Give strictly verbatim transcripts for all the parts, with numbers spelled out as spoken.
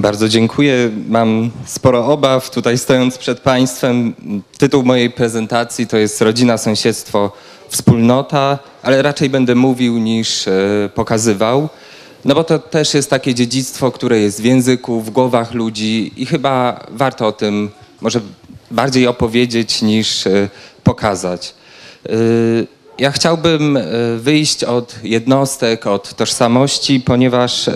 Bardzo dziękuję. Mam sporo obaw tutaj stojąc przed Państwem. Tytuł mojej prezentacji to jest Rodzina, Sąsiedztwo, Wspólnota, ale raczej będę mówił niż pokazywał. No bo to też jest takie dziedzictwo, które jest w języku, w głowach ludzi i chyba warto o tym może bardziej opowiedzieć niż pokazać. Ja chciałbym wyjść od jednostek, od tożsamości, ponieważ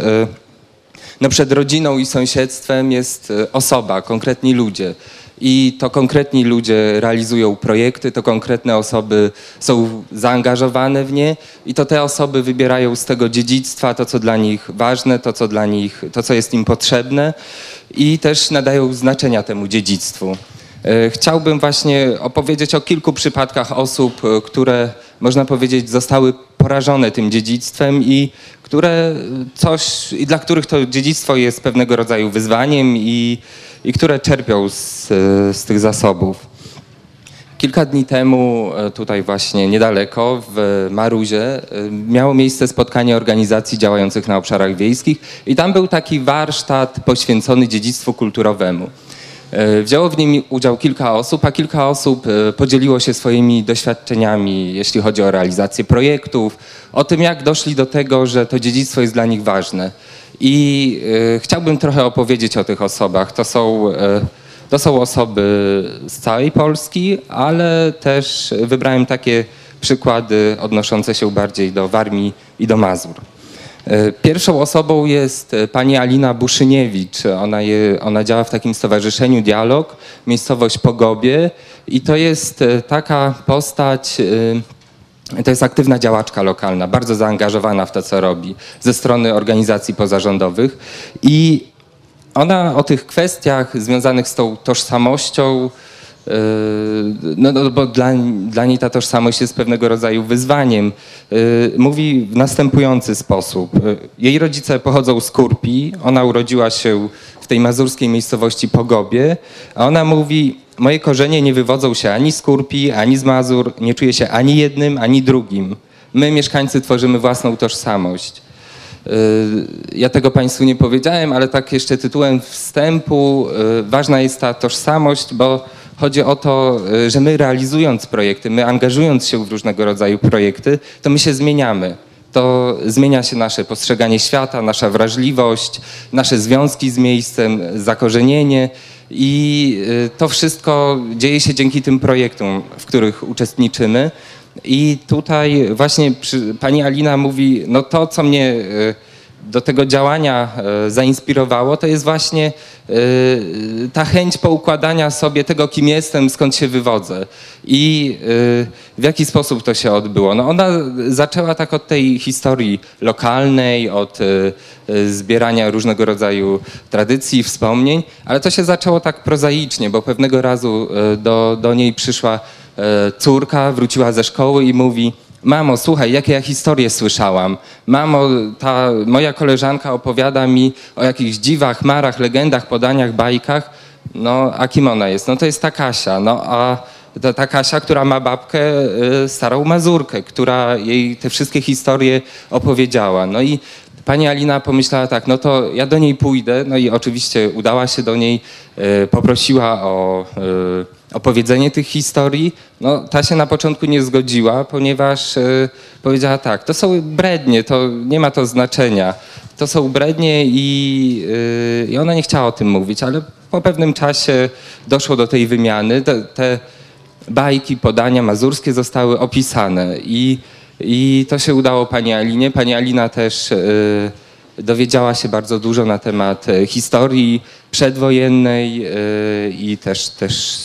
no przed rodziną i sąsiedztwem jest osoba, konkretni ludzie. I to konkretni ludzie realizują projekty, to konkretne osoby są zaangażowane w nie i to te osoby wybierają z tego dziedzictwa to, co dla nich ważne, to, co dla nich, to, co jest im potrzebne i też nadają znaczenia temu dziedzictwu. Chciałbym właśnie opowiedzieć o kilku przypadkach osób, które, można powiedzieć, zostały porażone tym dziedzictwem i które coś, i dla których to dziedzictwo jest pewnego rodzaju wyzwaniem i, i które czerpią z, z tych zasobów. Kilka dni temu tutaj właśnie niedaleko w Maruzie miało miejsce spotkanie organizacji działających na obszarach wiejskich i tam był taki warsztat poświęcony dziedzictwu kulturowemu. Wzięło w nim udział kilka osób, a kilka osób podzieliło się swoimi doświadczeniami, jeśli chodzi o realizację projektów, o tym, jak doszli do tego, że to dziedzictwo jest dla nich ważne. I y, chciałbym trochę opowiedzieć o tych osobach. To są, y, to są osoby z całej Polski, ale też wybrałem takie przykłady odnoszące się bardziej do Warmii i do Mazur. Pierwszą osobą jest pani Alina Buszyniewicz. Ona, je, ona działa w takim stowarzyszeniu Dialog, miejscowość Pogobie i to jest taka postać, to jest aktywna działaczka lokalna, bardzo zaangażowana w to, co robi ze strony organizacji pozarządowych i ona o tych kwestiach związanych z tą tożsamością, no, no bo dla, dla niej ta tożsamość jest pewnego rodzaju wyzwaniem. Mówi w następujący sposób. Jej rodzice pochodzą z Kurpi, ona urodziła się w tej mazurskiej miejscowości Pogobie, a ona mówi: moje korzenie nie wywodzą się ani z Kurpi, ani z Mazur, nie czuję się ani jednym, ani drugim. My, mieszkańcy, tworzymy własną tożsamość. Ja tego Państwu nie powiedziałem, ale tak jeszcze tytułem wstępu, ważna jest ta tożsamość, bo chodzi o to, że my realizując projekty, my angażując się w różnego rodzaju projekty, to my się zmieniamy. To zmienia się nasze postrzeganie świata, nasza wrażliwość, nasze związki z miejscem, zakorzenienie i to wszystko dzieje się dzięki tym projektom, w których uczestniczymy. I tutaj właśnie przy, pani Alina mówi, no to, co mnie do tego działania zainspirowało, to jest właśnie ta chęć poukładania sobie tego, kim jestem, skąd się wywodzę i w jaki sposób to się odbyło. No ona zaczęła tak od tej historii lokalnej, od zbierania różnego rodzaju tradycji, wspomnień, ale to się zaczęło tak prozaicznie, bo pewnego razu do, do niej przyszła córka, wróciła ze szkoły i mówi: mamo, słuchaj, jakie ja historie słyszałam. Mamo, ta moja koleżanka opowiada mi o jakichś dziwach, marach, legendach, podaniach, bajkach. No, a kim ona jest? No to jest ta Kasia. No, a ta, ta Kasia, która ma babkę, y, starą Mazurkę, która jej te wszystkie historie opowiedziała. No i pani Alina pomyślała tak, no to ja do niej pójdę. No i oczywiście udała się do niej, y, poprosiła o... Y, opowiedzenie tych historii. No, ta się na początku nie zgodziła, ponieważ y, powiedziała tak, to są brednie, to nie ma to znaczenia. To są brednie i, y, i ona nie chciała o tym mówić, ale po pewnym czasie doszło do tej wymiany. Te, te bajki, podania mazurskie zostały opisane i, i to się udało pani Alinie. Pani Alina też y, dowiedziała się bardzo dużo na temat historii przedwojennej i też, też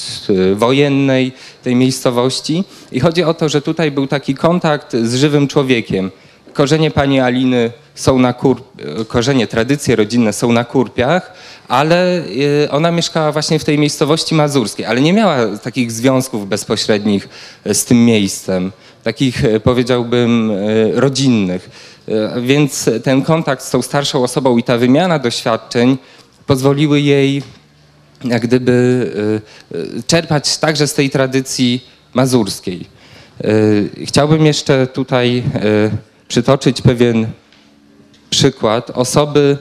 wojennej tej miejscowości. I chodzi o to, że tutaj był taki kontakt z żywym człowiekiem. Korzenie pani Aliny są na Kurp- korzenie, tradycje rodzinne są na Kurpiach, ale ona mieszkała właśnie w tej miejscowości mazurskiej, ale nie miała takich związków bezpośrednich z tym miejscem, takich, powiedziałbym, rodzinnych. Więc ten kontakt z tą starszą osobą i ta wymiana doświadczeń pozwoliły jej jak gdyby czerpać także z tej tradycji mazurskiej. Chciałbym jeszcze tutaj przytoczyć pewien przykład osoby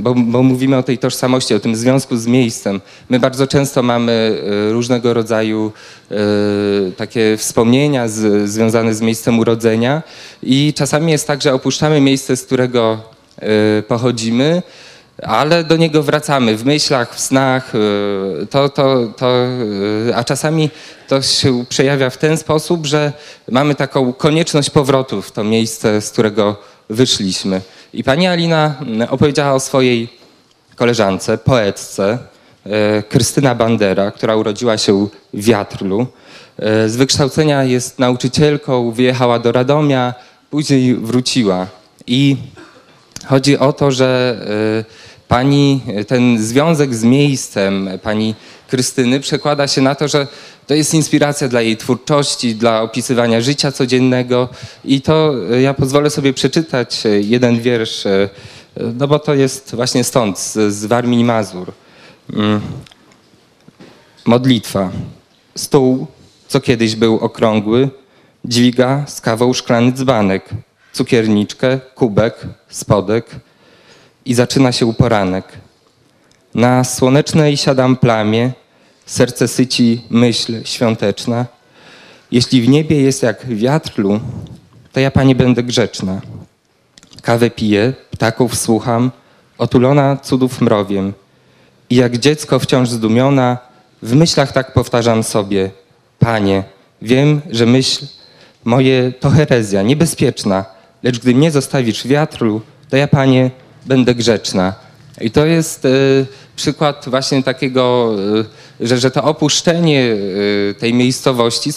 Bo, bo mówimy o tej tożsamości, o tym związku z miejscem. My bardzo często mamy różnego rodzaju takie wspomnienia z, związane z miejscem urodzenia i czasami jest tak, że opuszczamy miejsce, z którego pochodzimy, ale do niego wracamy w myślach, w snach, to, to, to, a czasami to się przejawia w ten sposób, że mamy taką konieczność powrotu w to miejsce, z którego wyszliśmy. I pani Alina opowiedziała o swojej koleżance, poetce, Krystyna Bandera, która urodziła się w Jatrlu. Z wykształcenia jest nauczycielką, wyjechała do Radomia, później wróciła. I chodzi o to, że pani, ten związek z miejscem pani Krystyny przekłada się na to, że to jest inspiracja dla jej twórczości, dla opisywania życia codziennego i to ja pozwolę sobie przeczytać jeden wiersz, no bo to jest właśnie stąd, z Warmii i Mazur. Modlitwa. Stół, co kiedyś był okrągły, dźwiga z kawą szklany dzbanek, cukierniczkę, kubek, spodek i zaczyna się poranek. Na słonecznej siadam plamie, serce syci myśl świąteczna. Jeśli w niebie jest jak w Jatrlu, to ja pani będę grzeczna. Kawę piję, ptaków słucham, otulona cudów mrowiem. I jak dziecko wciąż zdumiona, w myślach tak powtarzam sobie. Panie, wiem, że myśl moje to herezja, niebezpieczna, lecz gdy mnie zostawisz w Jatrlu, to ja panie będę grzeczna. I to jest y, przykład właśnie takiego, y, że, że to opuszczenie y, tej miejscowości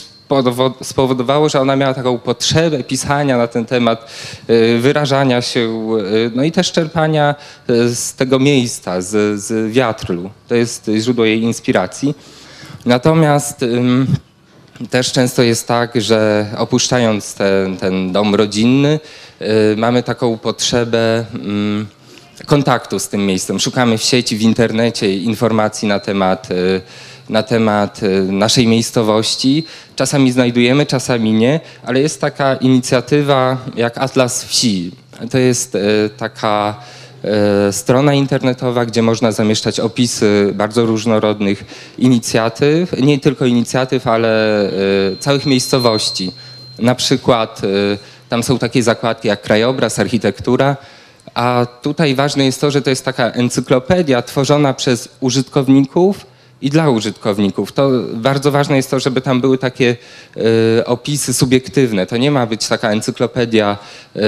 spowodowało, że ona miała taką potrzebę pisania na ten temat, y, wyrażania się, y, no i też czerpania y, z tego miejsca, z, z Jatrlu. To jest źródło jej inspiracji. Natomiast y, też często jest tak, że opuszczając ten, ten dom rodzinny, y, mamy taką potrzebę y, kontaktu z tym miejscem. Szukamy w sieci, w internecie informacji na temat, na temat naszej miejscowości. Czasami znajdujemy, czasami nie, ale jest taka inicjatywa jak Atlas Wsi. To jest taka strona internetowa, gdzie można zamieszczać opisy bardzo różnorodnych inicjatyw, nie tylko inicjatyw, ale całych miejscowości. Na przykład tam są takie zakładki jak krajobraz, architektura, a tutaj ważne jest to, że to jest taka encyklopedia tworzona przez użytkowników i dla użytkowników. To bardzo ważne jest to, żeby tam były takie y, opisy subiektywne. To nie ma być taka encyklopedia y,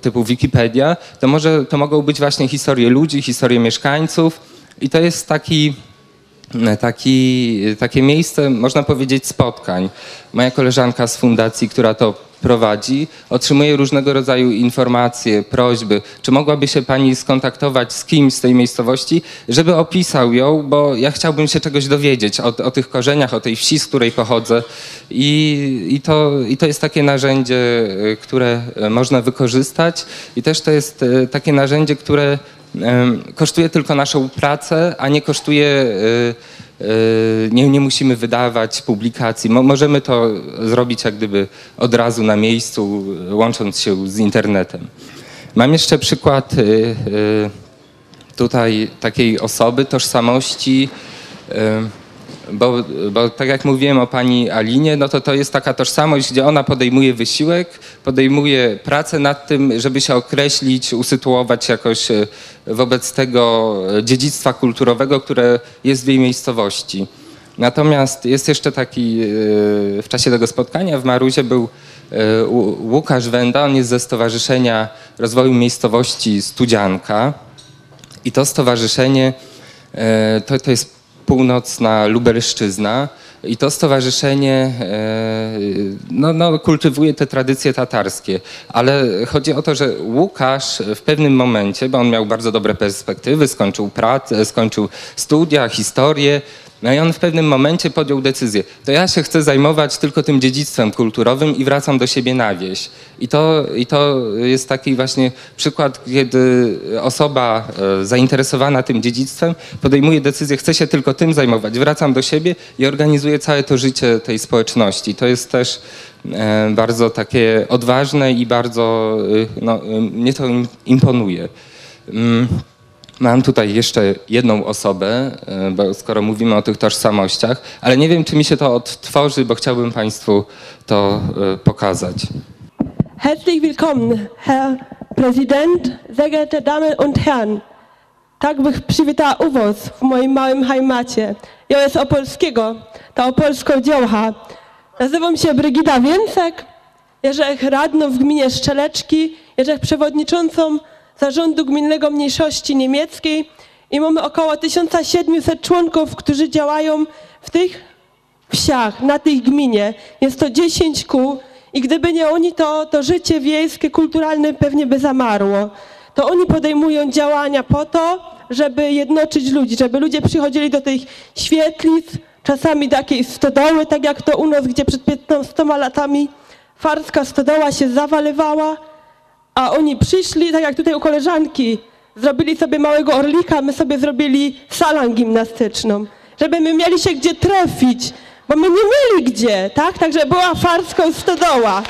typu Wikipedia. To, może, to mogą być właśnie historie ludzi, historie mieszkańców i to jest taki... Taki, takie miejsce, można powiedzieć, spotkań. Moja koleżanka z fundacji, która to prowadzi, otrzymuje różnego rodzaju informacje, prośby. Czy mogłaby się pani skontaktować z kimś z tej miejscowości, żeby opisał ją, bo ja chciałbym się czegoś dowiedzieć o, o tych korzeniach, o tej wsi, z której pochodzę. I, i, to, i to jest takie narzędzie, które można wykorzystać i też to jest takie narzędzie, które kosztuje tylko naszą pracę, a nie kosztuje, nie, nie musimy wydawać publikacji. Mo, możemy to zrobić jak gdyby od razu na miejscu, łącząc się z internetem. Mam jeszcze przykład tutaj takiej osoby, tożsamości, bo, bo tak jak mówiłem o pani Alinie, no to to jest taka tożsamość, gdzie ona podejmuje wysiłek, podejmuje pracę nad tym, żeby się określić, usytuować jakoś wobec tego dziedzictwa kulturowego, które jest w jej miejscowości. Natomiast jest jeszcze taki, w czasie tego spotkania w Maruzie był Łukasz Wenda, on jest ze Stowarzyszenia Rozwoju Miejscowości Studzianka i to stowarzyszenie to, to jest północna Lubelszczyzna i to stowarzyszenie no, no, kultywuje te tradycje tatarskie, ale chodzi o to, że Łukasz w pewnym momencie, bo on miał bardzo dobre perspektywy, skończył pracę, skończył studia, historię, no i on w pewnym momencie podjął decyzję, to ja się chcę zajmować tylko tym dziedzictwem kulturowym i wracam do siebie na wieś. I to, i to jest taki właśnie przykład, kiedy osoba zainteresowana tym dziedzictwem podejmuje decyzję, chcę się tylko tym zajmować, wracam do siebie i organizuję całe to życie tej społeczności. To jest też bardzo takie odważne i bardzo, no, mnie to imponuje. Mam tutaj jeszcze jedną osobę, bo skoro mówimy o tych tożsamościach, ale nie wiem, czy mi się to odtworzy, bo chciałbym Państwu to pokazać. Herzlich willkommen, Herr Präsident, sehr geehrte Damen und Herren. Tak bych przywitała u was w moim małym hajmacie. Ja jestem opolskiego, ta opolską dziołcha. Nazywam się Brygida Więcek, jestem radną w gminie Szczeleczki, jestem przewodniczącą Zarządu Gminnego Mniejszości Niemieckiej i mamy około tysiąc siedemset członków, którzy działają w tych wsiach, na tej gminie. Jest to dziesięć kół i gdyby nie oni, to, to życie wiejskie, kulturalne pewnie by zamarło. To oni podejmują działania po to, żeby jednoczyć ludzi, żeby ludzie przychodzili do tych świetlic, czasami do jakiejś stodoły, tak jak to u nas, gdzie przed piętnastoma latami farska stodoła się zawalywała, a oni przyszli, tak jak tutaj u koleżanki, zrobili sobie małego orlika, my sobie zrobili salę gimnastyczną, żeby my mieli się gdzie trafić, bo my nie mieli gdzie, tak? Także była farską stodoła.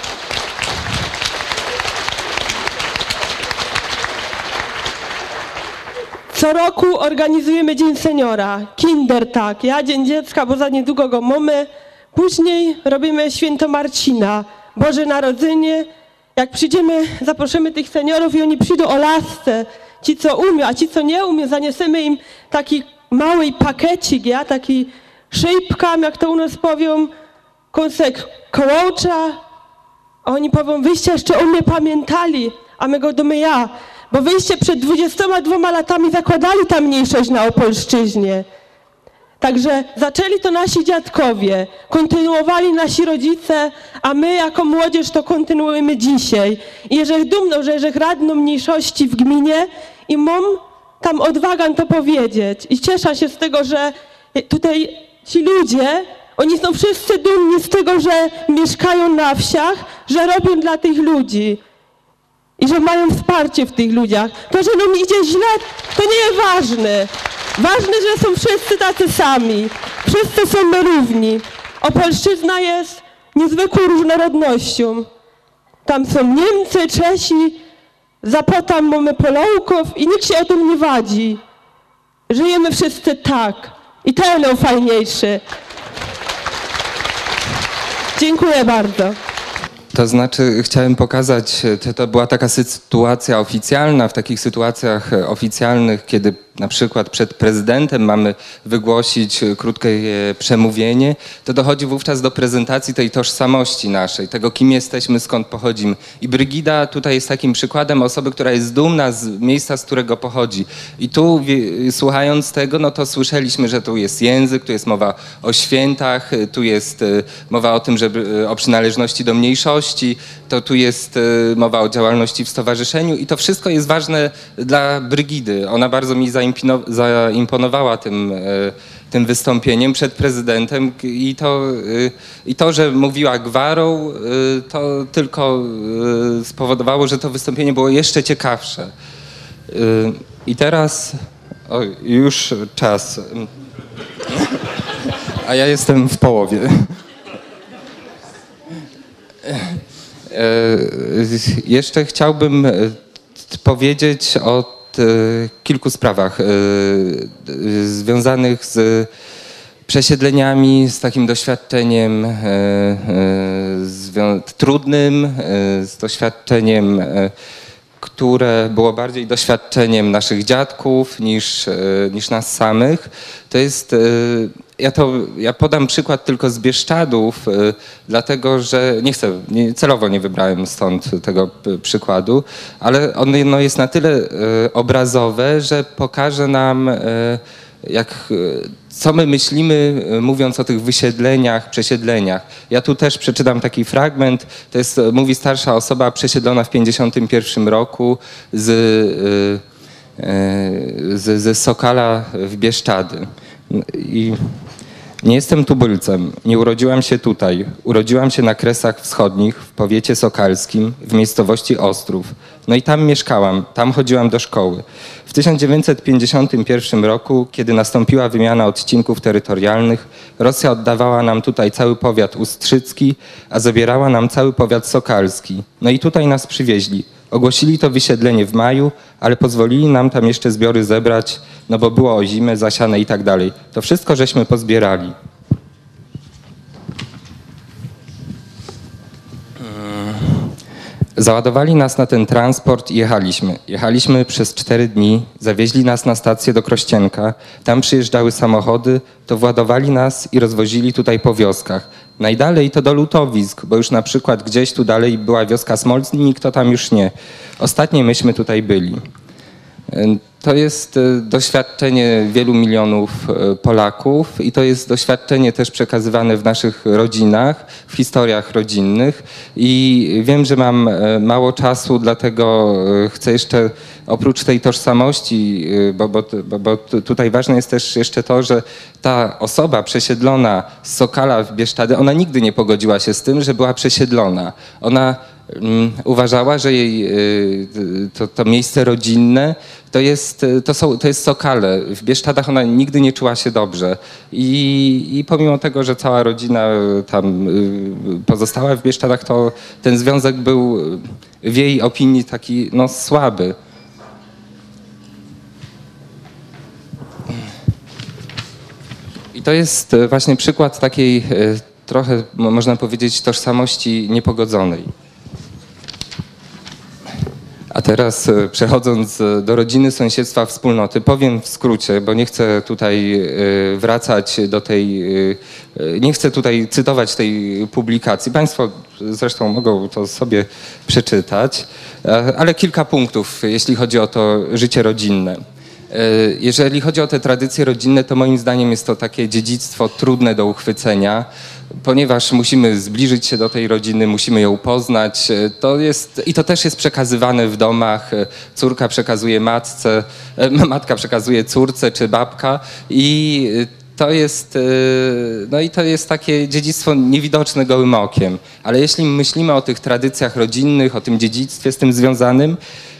Co roku organizujemy Dzień Seniora, Kindertag, ja Dzień Dziecka, bo za niedługo go mamy. Później robimy Święto Marcina, Boże Narodzenie. Jak przyjdziemy, zaprosimy tych seniorów i oni przyjdą o lasce. Ci, co umie, a ci, co nie umie, zaniesiemy im taki mały pakiecik, ja, taki szyjpkam, jak to u nas powią, kąsek kołocza. A oni powią, wyście jeszcze o mnie pamiętali, a my go domy ja. Bo wyście przed dwudziestoma dwoma latami zakładali ta mniejszość na Opolszczyźnie. Także zaczęli to nasi dziadkowie, kontynuowali nasi rodzice, a my jako młodzież to kontynuujemy dzisiaj. I jeżeli dumno, że jeżeli radną mniejszości w gminie i mam tam odwagę to powiedzieć. I cieszę się z tego, że tutaj ci ludzie, oni są wszyscy dumni z tego, że mieszkają na wsiach, że robią dla tych ludzi. I że mają wsparcie w tych ludziach. To, że nam idzie źle, to nie jest ważne. Ważne, że są wszyscy tacy sami. Wszyscy są my równi. Opolszczyzna jest niezwykłą różnorodnością. Tam są Niemcy, Czesi, Zapotam mamy Polołków i nikt się o tym nie wadzi. Żyjemy wszyscy tak. I to jest najfajniejsze. Dziękuję bardzo. To znaczy chciałem pokazać, to, to była taka sytuacja oficjalna, w takich sytuacjach oficjalnych, kiedy na przykład przed prezydentem mamy wygłosić krótkie przemówienie, to dochodzi wówczas do prezentacji tej tożsamości naszej, tego kim jesteśmy, skąd pochodzimy. I Brygida tutaj jest takim przykładem osoby, która jest dumna z miejsca, z którego pochodzi. I tu słuchając tego, no to słyszeliśmy, że tu jest język, tu jest mowa o świętach, tu jest mowa o tym, że o przynależności do mniejszości, to tu jest mowa o działalności w stowarzyszeniu i to wszystko jest ważne dla Brygidy. Ona bardzo mi zajmuje zaimponowała tym, tym wystąpieniem przed prezydentem i to, i to, że mówiła gwarą, to tylko spowodowało, że to wystąpienie było jeszcze ciekawsze. I teraz o, już czas, a ja jestem w połowie. Jeszcze chciałbym powiedzieć o kilku sprawach związanych z przesiedleniami, z takim doświadczeniem trudnym, z doświadczeniem, które było bardziej doświadczeniem naszych dziadków niż, niż nas samych. To jest, ja, to, ja podam przykład tylko z Bieszczadów, dlatego że nie chcę, nie, celowo nie wybrałem stąd tego przykładu, ale on no, jest na tyle obrazowe, że pokaże nam, jak, co my myślimy, mówiąc o tych wysiedleniach, przesiedleniach. Ja tu też przeczytam taki fragment. To jest, mówi starsza osoba przesiedlona w tysiąc dziewięćset pięćdziesiątym pierwszym roku z, z, z Sokala w Bieszczady. I nie jestem tubylcem, nie urodziłam się tutaj. Urodziłam się na Kresach Wschodnich, w powiecie sokalskim, w miejscowości Ostrów. No i tam mieszkałam, tam chodziłam do szkoły. W tysiąc dziewięćset pięćdziesiątym pierwszym roku, kiedy nastąpiła wymiana odcinków terytorialnych, Rosja oddawała nam tutaj cały powiat ustrzycki, a zabierała nam cały powiat sokalski. No i tutaj nas przywieźli. Ogłosili to wysiedlenie w maju, ale pozwolili nam tam jeszcze zbiory zebrać, no bo było o zimę, zasiane i tak dalej. To wszystko żeśmy pozbierali. Załadowali nas na ten transport i jechaliśmy. Jechaliśmy przez cztery dni, zawieźli nas na stację do Krościenka, tam przyjeżdżały samochody, to władowali nas i rozwozili tutaj po wioskach. Najdalej to do Lutowisk, bo już na przykład gdzieś tu dalej była wioska Smolcni, nikt to tam już nie. Ostatnie myśmy tutaj byli. To jest doświadczenie wielu milionów Polaków i to jest doświadczenie też przekazywane w naszych rodzinach, w historiach rodzinnych. I wiem, że mam mało czasu, dlatego chcę jeszcze oprócz tej tożsamości, bo, bo, bo, bo tutaj ważne jest też jeszcze to, że ta osoba przesiedlona z Sokala w Bieszczady, ona nigdy nie pogodziła się z tym, że była przesiedlona. Ona uważała, że jej to, to miejsce rodzinne to jest, to, są, to jest Sokale. W Bieszczadach ona nigdy nie czuła się dobrze. I, i pomimo tego, że cała rodzina tam pozostała w Bieszczadach, to ten związek był w jej opinii taki no, słaby. I to jest właśnie przykład takiej trochę, można powiedzieć, tożsamości niepogodzonej. A teraz przechodząc do rodziny, sąsiedztwa, wspólnoty, powiem w skrócie, bo nie chcę tutaj wracać do tej, nie chcę tutaj cytować tej publikacji. Państwo zresztą mogą to sobie przeczytać, ale kilka punktów, jeśli chodzi o to życie rodzinne. Jeżeli chodzi o te tradycje rodzinne, to moim zdaniem jest to takie dziedzictwo trudne do uchwycenia, ponieważ musimy zbliżyć się do tej rodziny, musimy ją poznać. To jest, i to też jest przekazywane w domach. Córka przekazuje matce, matka przekazuje córce czy babka i to jest, no i to jest takie dziedzictwo niewidoczne gołym okiem. Ale jeśli myślimy o tych tradycjach rodzinnych, o tym dziedzictwie z tym związanym,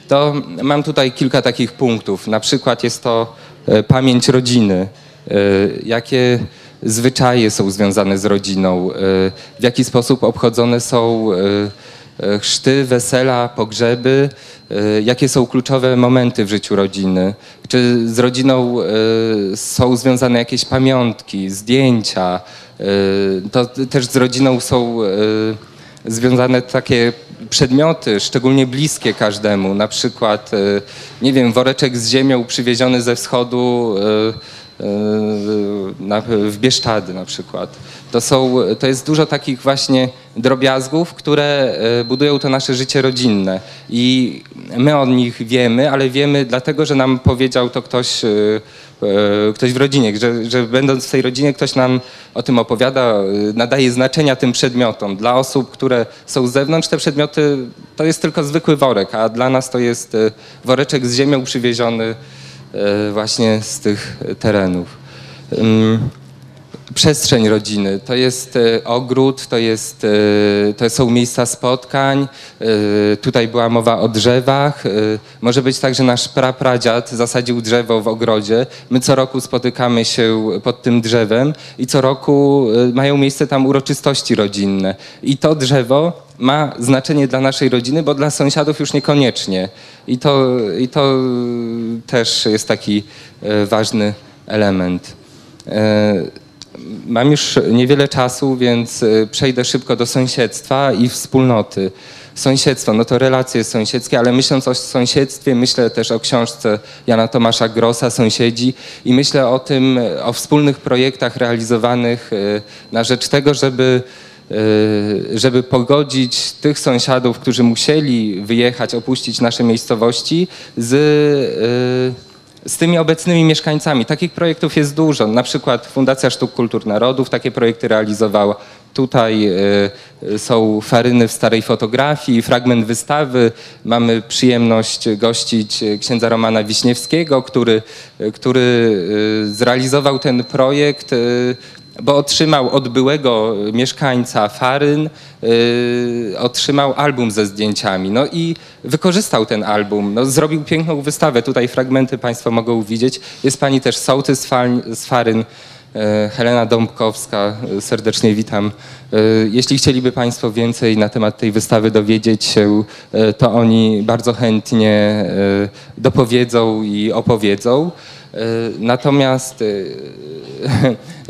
to mam tutaj kilka takich punktów. Na przykład jest to pamięć rodziny. Jakie zwyczaje są związane z rodziną? W jaki sposób obchodzone są chrzty, wesela, pogrzeby? Jakie są kluczowe momenty w życiu rodziny? Czy z rodziną są związane jakieś pamiątki, zdjęcia? To też z rodziną są związane takie przedmioty, szczególnie bliskie każdemu, na przykład, nie wiem, woreczek z ziemią przywieziony ze wschodu w Bieszczady na przykład. To są, to jest dużo takich właśnie drobiazgów, które budują to nasze życie rodzinne i my o nich wiemy, ale wiemy dlatego, że nam powiedział to ktoś, ktoś w rodzinie, że, że będąc w tej rodzinie ktoś nam o tym opowiada, nadaje znaczenia tym przedmiotom. Dla osób, które są z zewnątrz, te przedmioty to jest tylko zwykły worek, a dla nas to jest woreczek z ziemią przywieziony właśnie z tych terenów. Przestrzeń rodziny, to jest ogród, to, jest, to są miejsca spotkań, tutaj była mowa o drzewach. Może być tak, że nasz prapradziad zasadził drzewo w ogrodzie. My co roku spotykamy się pod tym drzewem i co roku mają miejsce tam uroczystości rodzinne. I to drzewo ma znaczenie dla naszej rodziny, bo dla sąsiadów już niekoniecznie. I to, i to też jest taki ważny element. Mam już niewiele czasu, więc przejdę szybko do sąsiedztwa i wspólnoty. Sąsiedztwo, no to relacje sąsiedzkie, ale myśląc o sąsiedztwie, myślę też o książce Jana Tomasza Grossa, Sąsiedzi, i myślę o tym, o wspólnych projektach realizowanych na rzecz tego, żeby żeby pogodzić tych sąsiadów, którzy musieli wyjechać, opuścić nasze miejscowości z, z tymi obecnymi mieszkańcami. Takich projektów jest dużo. Na przykład Fundacja Sztuk Kultur Narodów takie projekty realizowała. Tutaj są Faryny w starej fotografii, fragment wystawy. Mamy przyjemność gościć księdza Romana Wiśniewskiego, który, który zrealizował ten projekt, bo otrzymał od byłego mieszkańca Faryn, yy, otrzymał album ze zdjęciami. No i wykorzystał ten album, no, zrobił piękną wystawę. Tutaj fragmenty Państwo mogą widzieć. Jest pani też sołtys z Faryn, Helena Dąbkowska, serdecznie witam. Jeśli chcieliby Państwo więcej na temat tej wystawy dowiedzieć się, to oni bardzo chętnie dopowiedzą i opowiedzą. Natomiast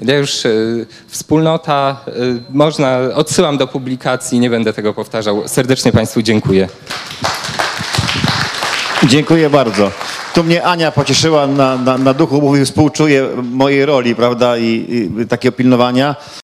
ja już wspólnota, można, odsyłam do publikacji, nie będę tego powtarzał. Serdecznie Państwu dziękuję. Dziękuję bardzo. Tu mnie Ania pocieszyła na, na, na duchu, mówił, współczuję mojej roli, prawda, i, i takiego pilnowania.